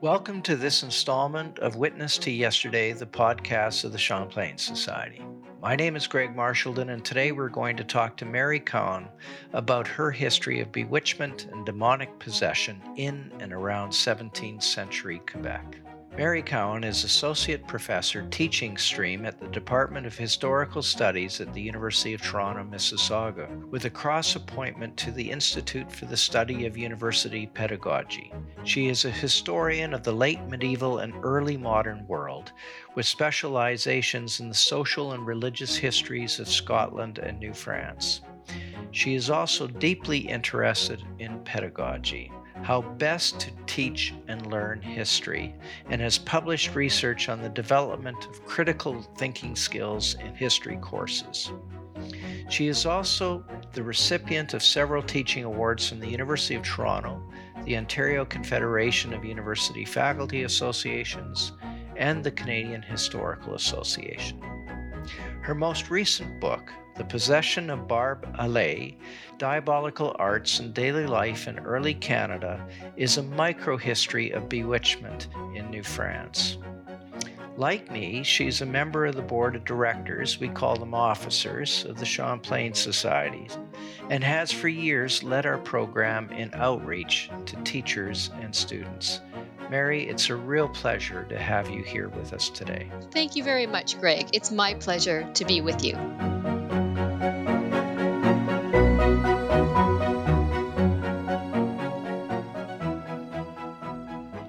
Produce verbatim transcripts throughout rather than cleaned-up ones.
Welcome to this installment of Witness to Yesterday, the podcast of the Champlain Society. My name is Greg Marchildon, and today we're going to talk to Mairi Cowan about her history of bewitchment and demonic possession in and around seventeenth century Quebec. Mairi Cowan is Associate Professor, Teaching Stream at the Department of Historical Studies at the University of Toronto Mississauga, with a cross-appointment to the Institute for the Study of University Pedagogy. She is a historian of the late medieval and early modern world, with specializations in the social and religious histories of Scotland and New France. She is also deeply interested in pedagogy, how best to teach and learn history, and has published research on the development of critical thinking skills in history courses. She is also the recipient of several teaching awards from the University of Toronto, the Ontario Confederation of University Faculty Associations, and the Canadian Historical Association. Her most recent book, The Possession of Barbe Hallay, Diabolical Arts and Daily Life in Early Canada, is a microhistory of bewitchment in New France. Like me, she's a member of the board of directors, we call them officers, of the Champlain Society, and has for years led our program in outreach to teachers and students. Mairi, it's a real pleasure to have you here with us today. Thank you very much, Greg. It's my pleasure to be with you.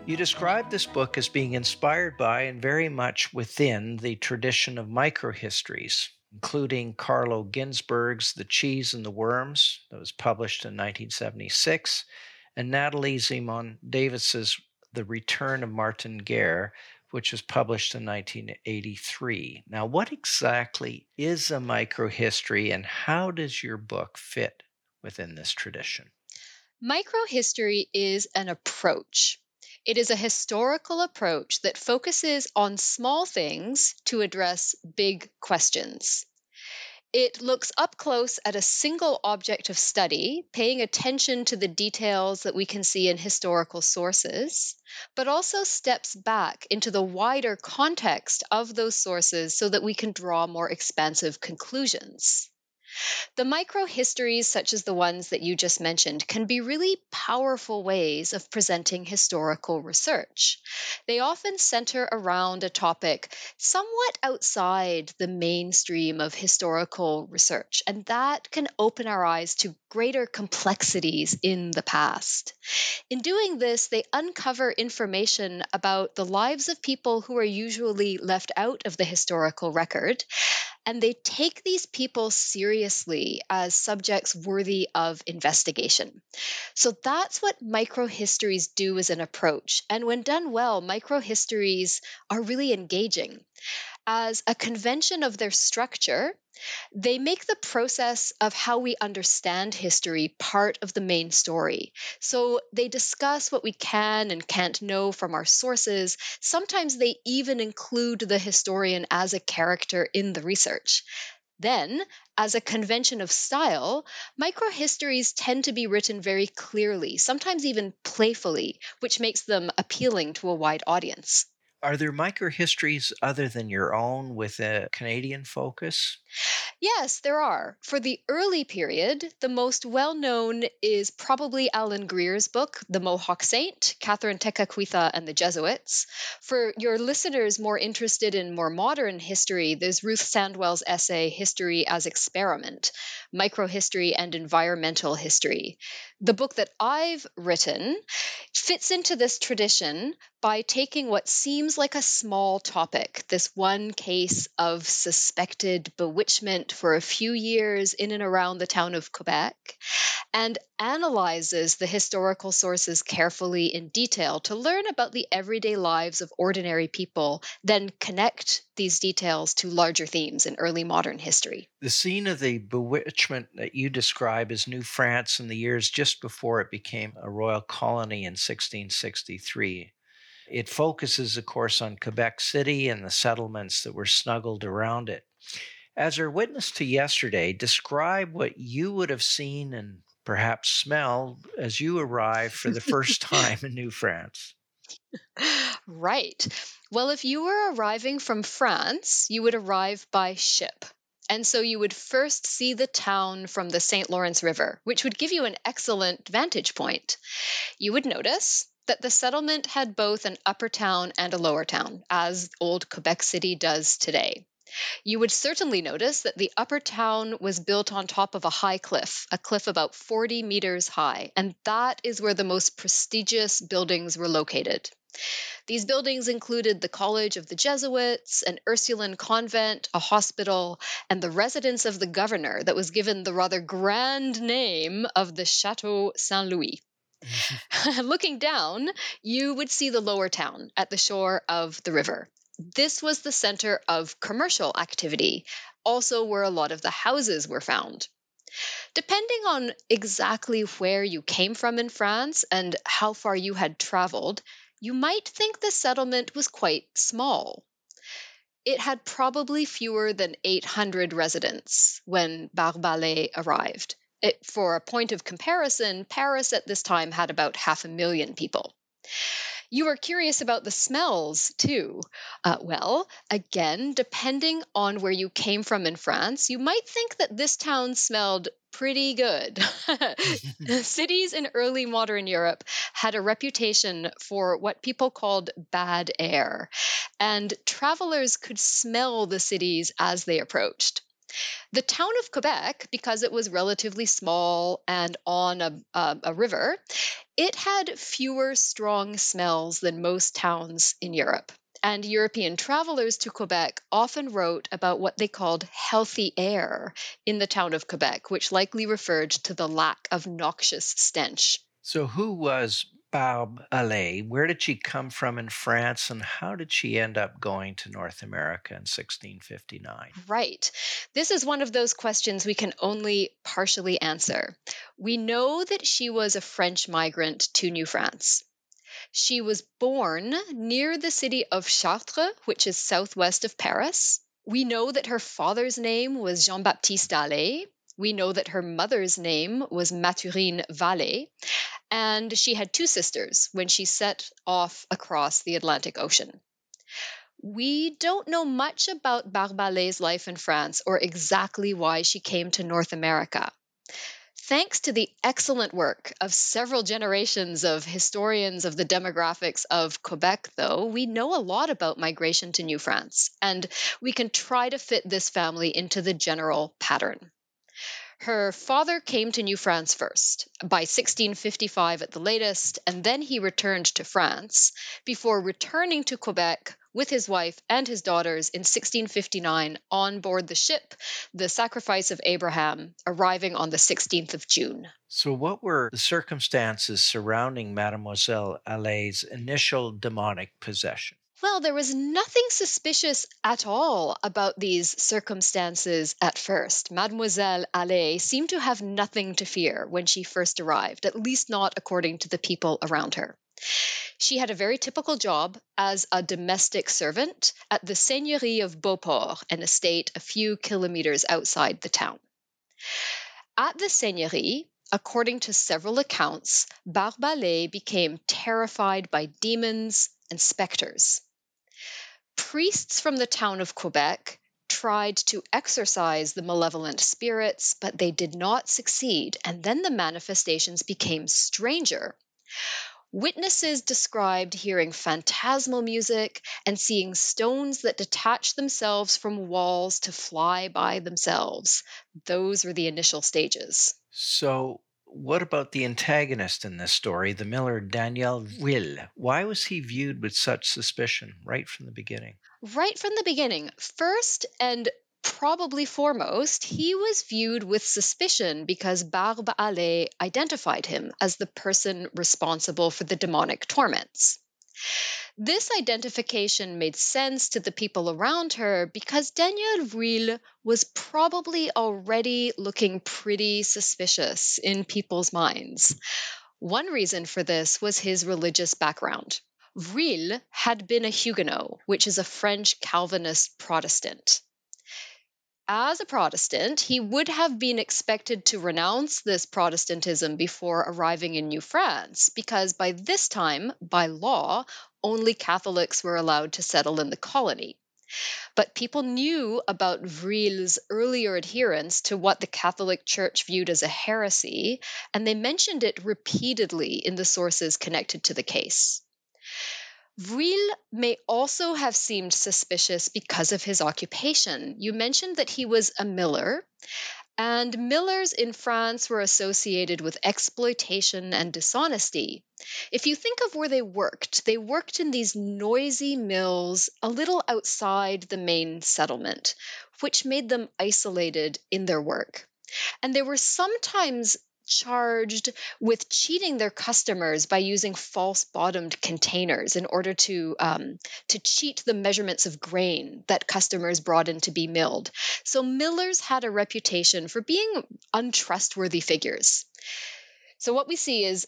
You describe this book as being inspired by and very much within the tradition of microhistories, including Carlo Ginzburg's The Cheese and the Worms, that was published in nineteen seventy-six, and Natalie Zeman-Davis's The Return of Martin Guerre, which was published in nineteen eighty-three. Now, what exactly is a microhistory, and how does your book fit within this tradition? Microhistory is an approach. It is a historical approach that focuses on small things to address big questions. It looks up close at a single object of study, paying attention to the details that we can see in historical sources, but also steps back into the wider context of those sources so that we can draw more expansive conclusions. The microhistories, such as the ones that you just mentioned, can be really powerful ways of presenting historical research. They often center around a topic somewhat outside the mainstream of historical research, and that can open our eyes to greater complexities in the past. In doing this, they uncover information about the lives of people who are usually left out of the historical record, and they take these people seriously as subjects worthy of investigation. So that's what microhistories do as an approach, and when done well, microhistories are really engaging. As a convention of their structure, they make the process of how we understand history part of the main story. So they discuss what we can and can't know from our sources. Sometimes they even include the historian as a character in the research. Then, as a convention of style, microhistories tend to be written very clearly, sometimes even playfully, which makes them appealing to a wide audience. Are there microhistories other than your own with a Canadian focus? Yes, there are. For the early period, the most well-known is probably Alan Greer's book, The Mohawk Saint, Catherine Tekakwitha and the Jesuits. For your listeners more interested in more modern history, there's Ruth Sandwell's essay, History as Experiment, Microhistory and Environmental History. The book that I've written fits into this tradition by taking what seems like a small topic, this one case of suspected bewitchment for a few years in and around the town of Quebec, and analyzes the historical sources carefully in detail to learn about the everyday lives of ordinary people, then connect these details to larger themes in early modern history. The scene of the bewitchment that you describe is New France in the years just before it became a royal colony in sixteen sixty-three. It focuses, of course, on Quebec City and the settlements that were snuggled around it. As our witness to yesterday, describe what you would have seen and perhaps smelled as you arrived for the first time in New France. Right. Well, if you were arriving from France, you would arrive by ship. And so you would first see the town from the Saint Lawrence River, which would give you an excellent vantage point. You would notice that the settlement had both an upper town and a lower town, as old Quebec City does today. You would certainly notice that the upper town was built on top of a high cliff, a cliff about forty meters high, and that is where the most prestigious buildings were located. These buildings included the College of the Jesuits, an Ursuline convent, a hospital, and the residence of the governor that was given the rather grand name of the Chateau Saint-Louis. Looking down, you would see the lower town at the shore of the river. This was the center of commercial activity, also where a lot of the houses were found. Depending on exactly where you came from in France and how far you had traveled, you might think the settlement was quite small. It had probably fewer than eight hundred residents when Barbe Hallay arrived. It, for a point of comparison, Paris at this time had about half a million people. You were curious about the smells, too. Uh, well, again, depending on where you came from in France, you might think that this town smelled pretty good. Cities in early modern Europe had a reputation for what people called bad air, and travelers could smell the cities as they approached. The town of Quebec, because it was relatively small and on a, a, a river, it had fewer strong smells than most towns in Europe. And European travelers to Quebec often wrote about what they called healthy air in the town of Quebec, which likely referred to the lack of noxious stench. So who was Barbe Hallay? Where did she come from in France, and how did she end up going to North America in sixteen fifty-nine? Right. This is one of those questions we can only partially answer. We know that she was a French migrant to New France. She was born near the city of Chartres, which is southwest of Paris. We know that her father's name was Jean-Baptiste Hallay. We know that her mother's name was Mathurine Vallée, and she had two sisters when she set off across the Atlantic Ocean. We don't know much about Barbe Hallay's life in France or exactly why she came to North America. Thanks to the excellent work of several generations of historians of the demographics of Quebec, though, we know a lot about migration to New France, and we can try to fit this family into the general pattern. Her father came to New France first, by sixteen fifty-five at the latest, and then he returned to France before returning to Quebec with his wife and his daughters in sixteen fifty-nine on board the ship, the Sacrifice of Abraham, arriving on the sixteenth of June. So what were the circumstances surrounding Mademoiselle Hallay's initial demonic possession? Well, there was nothing suspicious at all about these circumstances at first. Mademoiselle Hallay seemed to have nothing to fear when she first arrived, at least not according to the people around her. She had a very typical job as a domestic servant at the Seigneurie of Beauport, an estate a few kilometers outside the town. At the Seigneurie, according to several accounts, Barbe Hallay became terrified by demons and specters. Priests from the town of Quebec tried to exorcise the malevolent spirits, but they did not succeed, and then the manifestations became stranger. Witnesses described hearing phantasmal music and seeing stones that detach themselves from walls to fly by themselves. Those were the initial stages. So what about the antagonist in this story, the miller Daniel Vuil? Why was he viewed with such suspicion right from the beginning? Right from the beginning. First and probably foremost, he was viewed with suspicion because Barbe Hallay identified him as the person responsible for the demonic torments. This identification made sense to the people around her because Daniel Vuil was probably already looking pretty suspicious in people's minds. One reason for this was his religious background. Vuil had been a Huguenot, which is a French Calvinist Protestant. As a Protestant, he would have been expected to renounce this Protestantism before arriving in New France, because by this time, by law, only Catholics were allowed to settle in the colony. But people knew about Vuil's earlier adherence to what the Catholic Church viewed as a heresy, and they mentioned it repeatedly in the sources connected to the case. Vuil may also have seemed suspicious because of his occupation. You mentioned that he was a miller, and millers in France were associated with exploitation and dishonesty. If you think of where they worked, they worked in these noisy mills a little outside the main settlement, which made them isolated in their work. And they were sometimes charged with cheating their customers by using false-bottomed containers in order to um, to cheat the measurements of grain that customers brought in to be milled. So millers had a reputation for being untrustworthy figures. So what we see is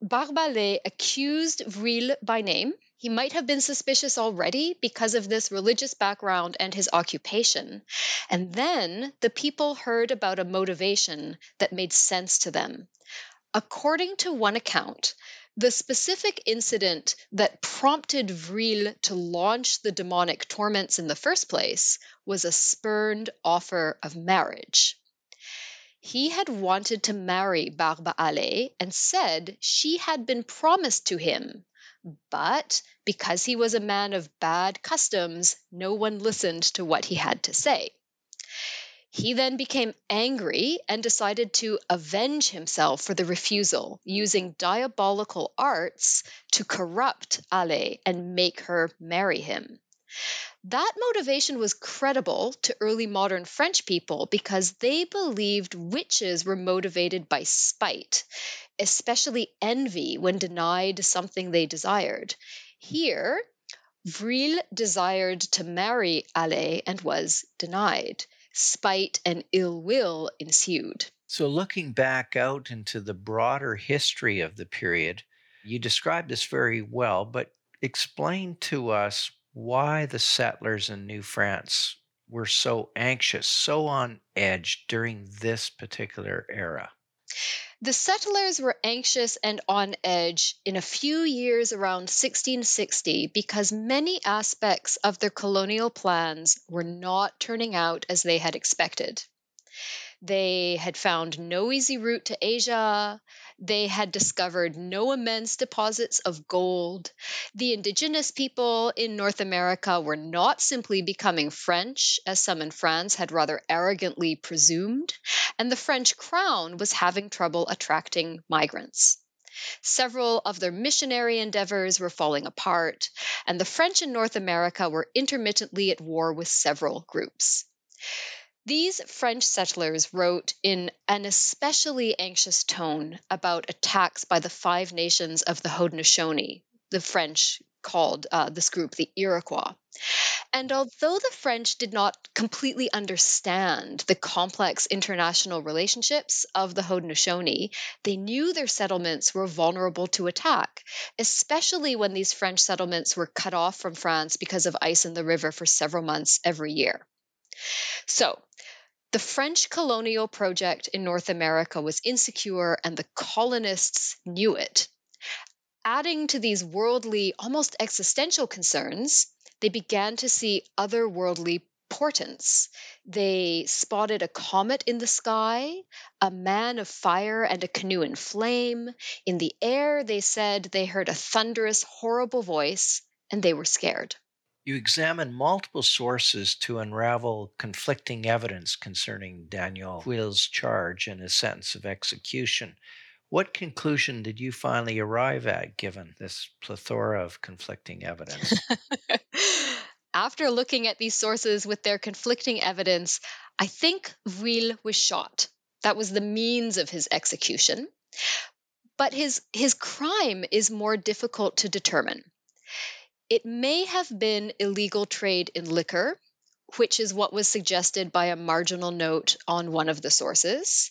Barbe Hallay accused Vuil by name. He might have been suspicious already because of this religious background and his occupation. And then the people heard about a motivation that made sense to them. According to one account, the specific incident that prompted Vuil to launch the demonic torments in the first place was a spurned offer of marriage. He had wanted to marry Barbe Hallay and said she had been promised to him. But because he was a man of bad customs, no one listened to what he had to say. He then became angry and decided to avenge himself for the refusal, using diabolical arts to corrupt Hallay and make her marry him. That motivation was credible to early modern French people because they believed witches were motivated by spite, especially envy when denied something they desired. Here, Vuil desired to marry Hallay and was denied. Spite and ill will ensued. So looking back out into the broader history of the period, you described this very well, but explain to us why the settlers in New France were so anxious, so on edge during this particular era. The settlers were anxious and on edge in a few years around sixteen sixty because many aspects of their colonial plans were not turning out as they had expected. They had found no easy route to Asia. They had discovered no immense deposits of gold. The indigenous people in North America were not simply becoming French, as some in France had rather arrogantly presumed, and the French crown was having trouble attracting migrants. Several of their missionary endeavors were falling apart, and the French in North America were intermittently at war with several groups. These French settlers wrote in an especially anxious tone about attacks by the Five Nations of the Haudenosaunee. The French called uh, this group the Iroquois. And although the French did not completely understand the complex international relationships of the Haudenosaunee, they knew their settlements were vulnerable to attack, especially when these French settlements were cut off from France because of ice in the river for several months every year. So, the French colonial project in North America was insecure, and the colonists knew it. Adding to these worldly, almost existential concerns, they began to see otherworldly portents. They spotted a comet in the sky, a man of fire and a canoe in flame. In the air, they said they heard a thunderous, horrible voice, and they were scared. You examine multiple sources to unravel conflicting evidence concerning Daniel Vuil's charge and his sentence of execution. What conclusion did you finally arrive at, given this plethora of conflicting evidence? After looking at these sources with their conflicting evidence, I think Vuil was shot. That was the means of his execution. But his, his crime is more difficult to determine. It may have been illegal trade in liquor, which is what was suggested by a marginal note on one of the sources.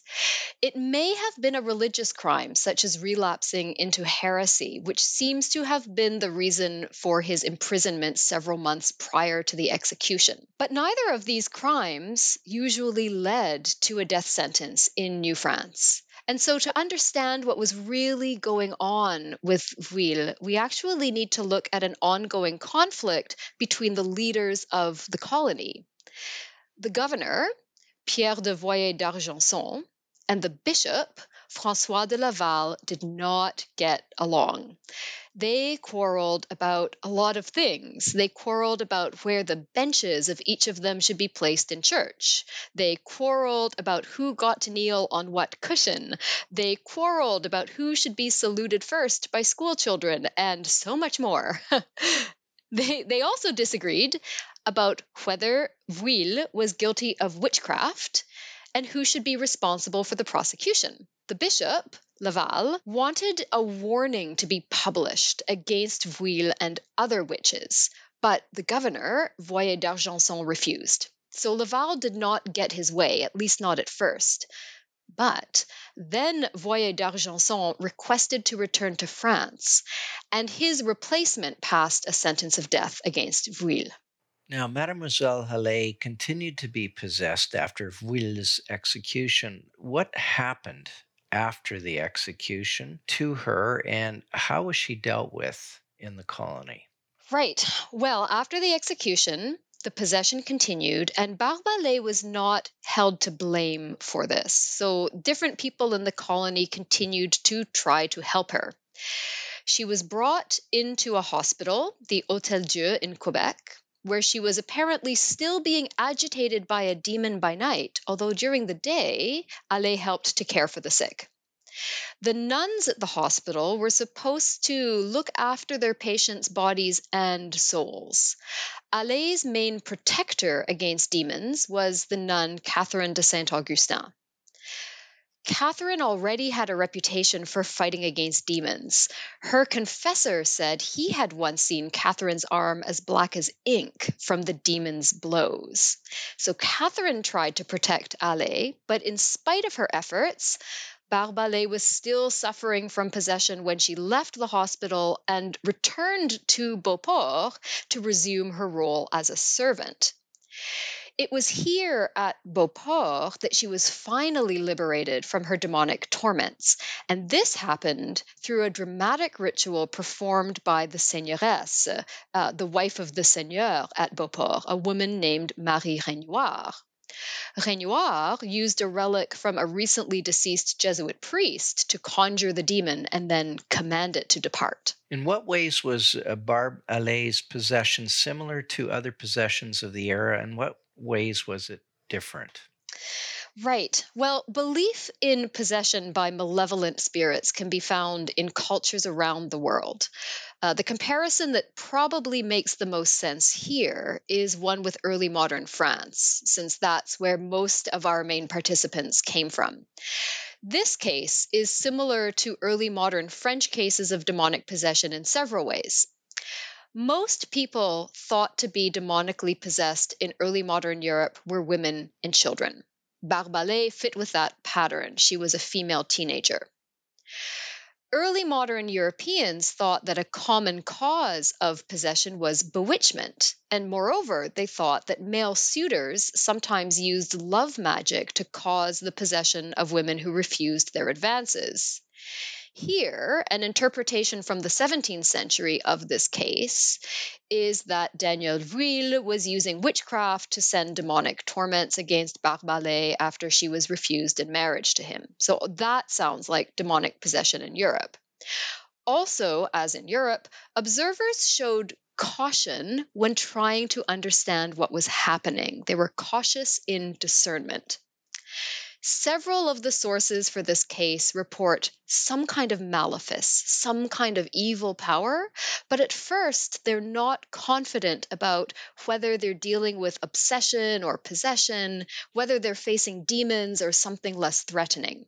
It may have been a religious crime, such as relapsing into heresy, which seems to have been the reason for his imprisonment several months prior to the execution. But neither of these crimes usually led to a death sentence in New France. And so to understand what was really going on with Vuil, we actually need to look at an ongoing conflict between the leaders of the colony. The governor, Pierre de Voyer d'Argenson, and the bishop, Francois de Laval, did not get along. They quarreled about a lot of things. They quarreled about where the benches of each of them should be placed in church. They quarreled about who got to kneel on what cushion. They quarreled about who should be saluted first by school children, and so much more. They, they also disagreed about whether Vuil was guilty of witchcraft and who should be responsible for the prosecution. The bishop, Laval, wanted a warning to be published against Vuil and other witches, but the governor, Voyer d'Argenson, refused. So Laval did not get his way, at least not at first. But then Voyer d'Argenson requested to return to France, and his replacement passed a sentence of death against Vuil. Now, Mademoiselle Hallay continued to be possessed after Vuil's execution. What happened after the execution to her, and how was she dealt with in the colony? Right. Well, after the execution, the possession continued, and Barbe Hallay was not held to blame for this. So different people in the colony continued to try to help her. She was brought into a hospital, the Hôtel Dieu in Quebec, where she was apparently still being agitated by a demon by night, although during the day, Hallay helped to care for the sick. The nuns at the hospital were supposed to look after their patients' bodies and souls. Hallay's main protector against demons was the nun Catherine de Saint-Augustin. Catherine already had a reputation for fighting against demons. Her confessor said he had once seen Catherine's arm as black as ink from the demon's blows. So Catherine tried to protect Hallay, but in spite of her efforts, Barbe Hallay was still suffering from possession when she left the hospital and returned to Beauport to resume her role as a servant. It was here at Beauport that she was finally liberated from her demonic torments, and this happened through a dramatic ritual performed by the seigneuress, uh, the wife of the seigneur at Beauport, a woman named Marie Réignoire. Réignoire used a relic from a recently deceased Jesuit priest to conjure the demon and then command it to depart. In what ways was Barbe Hallay's possession similar to other possessions of the era, and what ways was it different? Right. Well, belief in possession by malevolent spirits can be found in cultures around the world. Uh, the comparison that probably makes the most sense here is one with early modern France, since that's where most of our main participants came from. This case is similar to early modern French cases of demonic possession in several ways. Most people thought to be demonically possessed in early modern Europe were women and children. Barbe Hallay fit with that pattern. She was a female teenager. Early modern Europeans thought that a common cause of possession was bewitchment, and moreover, they thought that male suitors sometimes used love magic to cause the possession of women who refused their advances. Here, an interpretation from the seventeenth century of this case is that Daniel Vuil was using witchcraft to send demonic torments against Barbe Hallay after she was refused in marriage to him. So that sounds like demonic possession in Europe. Also, as in Europe, observers showed caution when trying to understand what was happening. They were cautious in discernment. Several of the sources for this case report some kind of malefice, some kind of evil power, but at first they're not confident about whether they're dealing with obsession or possession, whether they're facing demons or something less threatening.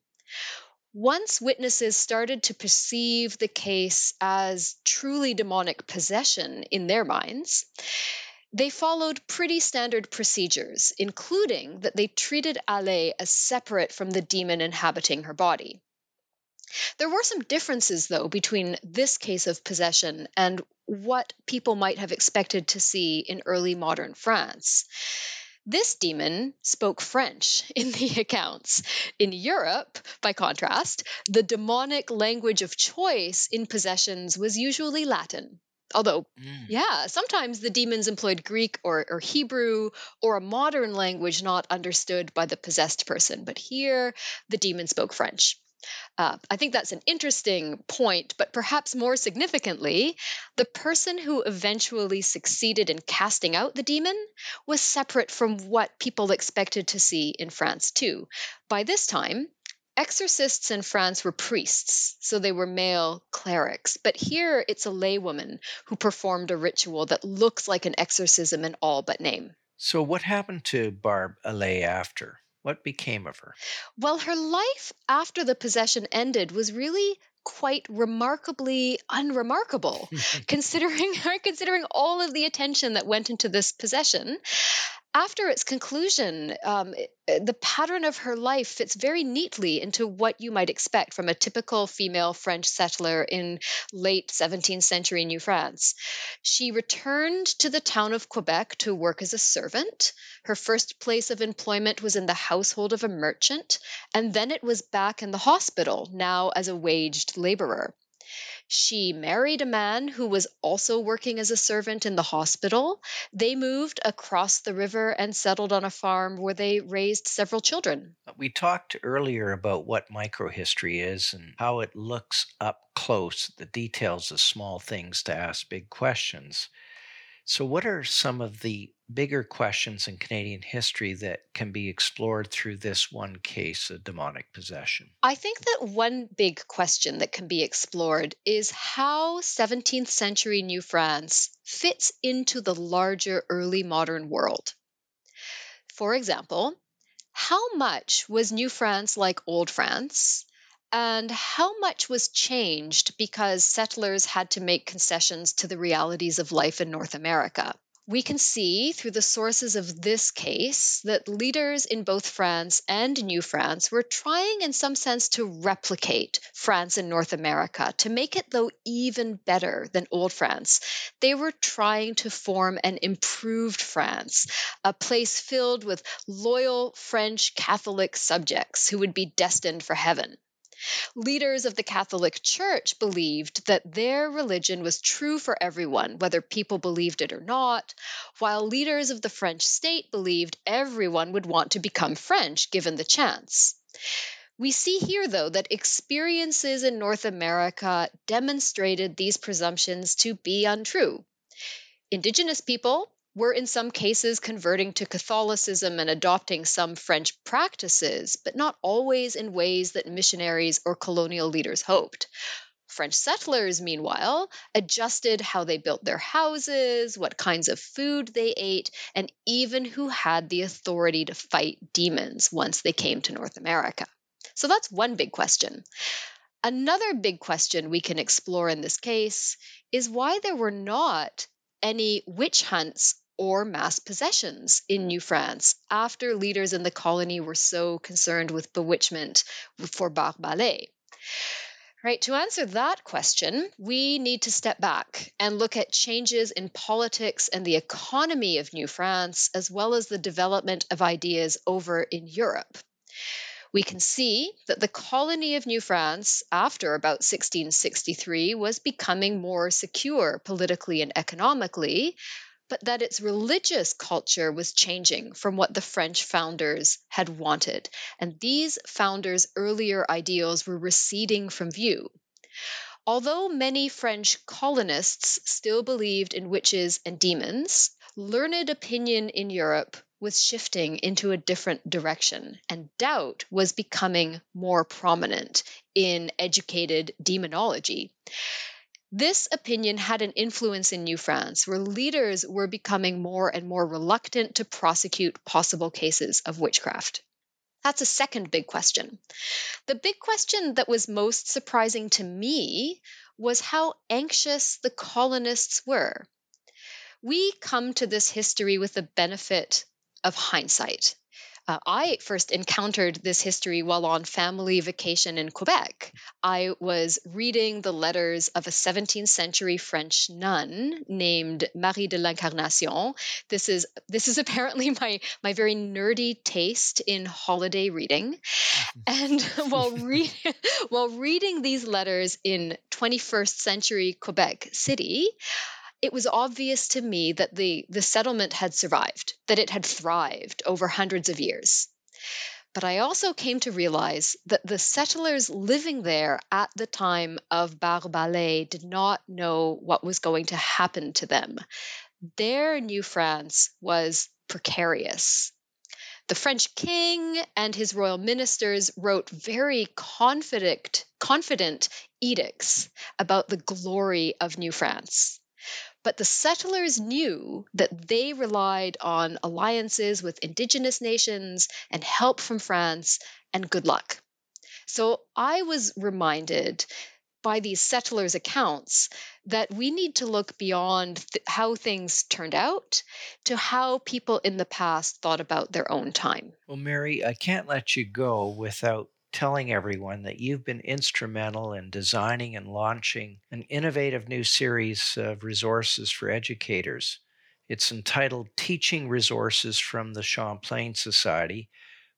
Once witnesses started to perceive the case as truly demonic possession in their minds, they followed pretty standard procedures, including that they treated Hallay as separate from the demon inhabiting her body. There were some differences, though, between this case of possession and what people might have expected to see in early modern France. This demon spoke French in the accounts. In Europe, by contrast, the demonic language of choice in possessions was usually Latin. Although, mm. yeah, sometimes the demons employed Greek or, or Hebrew or a modern language not understood by the possessed person. But here, the demon spoke French. Uh, I think that's an interesting point, but perhaps more significantly, the person who eventually succeeded in casting out the demon was separate from what people expected to see in France too. By this time, exorcists in France were priests, so they were male clerics. But here it's a laywoman who performed a ritual that looks like an exorcism in all but name. So what happened to Barbe Hallay after? What became of her? Well, her life after the possession ended was really quite remarkably unremarkable, considering considering all of the attention that went into this possession. After its conclusion, um, the pattern of her life fits very neatly into what you might expect from a typical female French settler in late seventeenth century New France. She returned to the town of Quebec to work as a servant. Her first place of employment was in the household of a merchant, and then it was back in the hospital, now as a waged laborer. She married a man who was also working as a servant in the hospital. They moved across the river and settled on a farm where they raised several children. We talked earlier about what microhistory is and how it looks up close, the details of small things to ask big questions. So what are some of the bigger questions in Canadian history that can be explored through this one case of demonic possession? I think that one big question that can be explored is how seventeenth century New France fits into the larger early modern world. For example, how much was New France like Old France? And how much was changed because settlers had to make concessions to the realities of life in North America? We can see through the sources of this case that leaders in both France and New France were trying in some sense to replicate France and North America, to make it, though, even better than Old France. They were trying to form an improved France, a place filled with loyal French Catholic subjects who would be destined for heaven. Leaders of the Catholic Church believed that their religion was true for everyone, whether people believed it or not, while leaders of the French state believed everyone would want to become French given the chance. We see here, though, that experiences in North America demonstrated these presumptions to be untrue. Indigenous people, were in some cases converting to Catholicism and adopting some French practices, but not always in ways that missionaries or colonial leaders hoped. French settlers, meanwhile, adjusted how they built their houses, what kinds of food they ate, and even who had the authority to fight demons once they came to North America. So that's one big question. Another big question we can explore in this case is why there were not any witch hunts or mass possessions in New France after leaders in the colony were so concerned with bewitchment for Barbe Hallay. Right, to answer that question, we need to step back and look at changes in politics and the economy of New France, as well as the development of ideas over in Europe. We can see that the colony of New France, after about sixteen sixty-three, was becoming more secure politically and economically, but that its religious culture was changing from what the French founders had wanted, and these founders' earlier ideals were receding from view. Although many French colonists still believed in witches and demons, learned opinion in Europe was shifting into a different direction, and doubt was becoming more prominent in educated demonology. This opinion had an influence in New France, where leaders were becoming more and more reluctant to prosecute possible cases of witchcraft. That's a second big question. The big question that was most surprising to me was how anxious the colonists were. We come to this history with the benefit of hindsight. Uh, I first encountered this history while on family vacation in Quebec. I was reading the letters of a seventeenth century French nun named Marie de l'Incarnation. This is this is apparently my, my very nerdy taste in holiday reading. And while, re- while reading these letters in twenty-first century Quebec City, it was obvious to me that the, the settlement had survived, that it had thrived over hundreds of years. But I also came to realize that the settlers living there at the time of Barbe Hallay did not know what was going to happen to them. Their New France was precarious. The French king and his royal ministers wrote very confident, confident edicts about the glory of New France. But the settlers knew that they relied on alliances with indigenous nations and help from France and good luck. So I was reminded by these settlers' accounts that we need to look beyond th- how things turned out to how people in the past thought about their own time. Well, Mairi, I can't let you go without telling everyone that you've been instrumental in designing and launching an innovative new series of resources for educators. It's entitled Teaching Resources from the Champlain Society,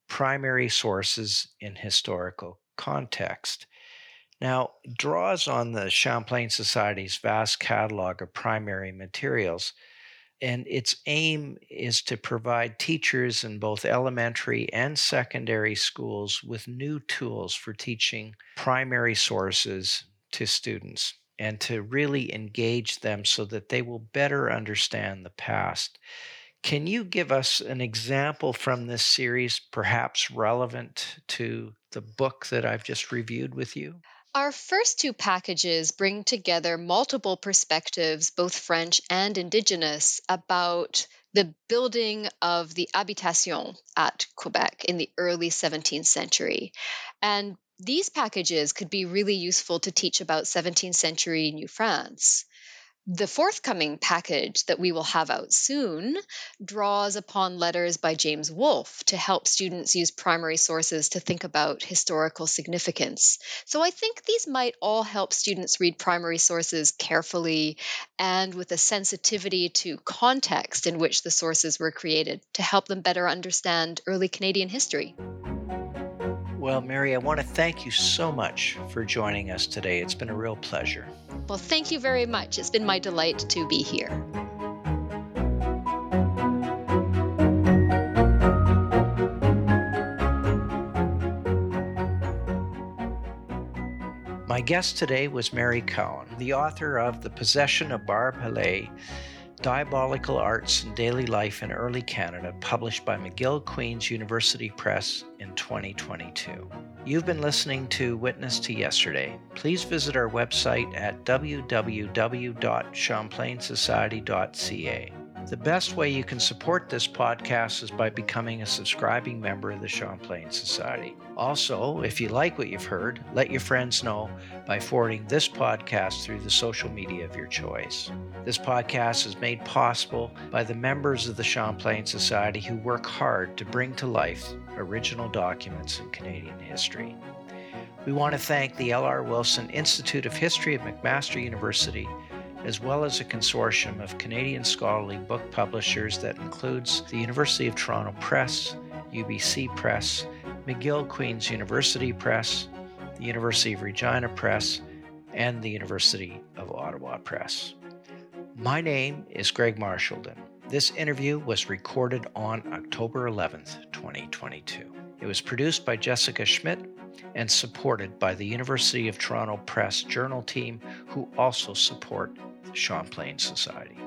Primary Sources in Historical Context. Now, it draws on the Champlain Society's vast catalog of primary materials, and its aim is to provide teachers in both elementary and secondary schools with new tools for teaching primary sources to students and to really engage them so that they will better understand the past. Can you give us an example from this series, perhaps relevant to the book that I've just reviewed with you? Our first two packages bring together multiple perspectives, both French and Indigenous, about the building of the habitation at Quebec in the early seventeenth century. And these packages could be really useful to teach about seventeenth century New France. The forthcoming package that we will have out soon draws upon letters by James Wolfe to help students use primary sources to think about historical significance. So I think these might all help students read primary sources carefully and with a sensitivity to context in which the sources were created to help them better understand early Canadian history. Well, Mairi, I want to thank you so much for joining us today. It's been a real pleasure. Well, thank you very much. It's been my delight to be here. My guest today was Mairi Cowan, the author of The Possession of Barbe Hallay, Diabolical Arts and Daily Life in Early Canada, published by McGill-Queen's University Press in twenty twenty-two. You've been listening to Witness to Yesterday. Please visit our website at w w w dot champlain society dot c a. The best way you can support this podcast is by becoming a subscribing member of the Champlain Society. Also, if you like what you've heard, let your friends know by forwarding this podcast through the social media of your choice. This podcast is made possible by the members of the Champlain Society who work hard to bring to life original documents in Canadian history. We want to thank the L. R. Wilson Institute of History at McMaster University, as well as a consortium of Canadian scholarly book publishers that includes the University of Toronto Press, U B C Press, McGill-Queen's University Press, the University of Regina Press, and the University of Ottawa Press. My name is Greg Marchildon. This interview was recorded on October eleventh, twenty twenty-two. It was produced by Jessica Schmidt and supported by the University of Toronto Press Journal team, who also support Champlain Society.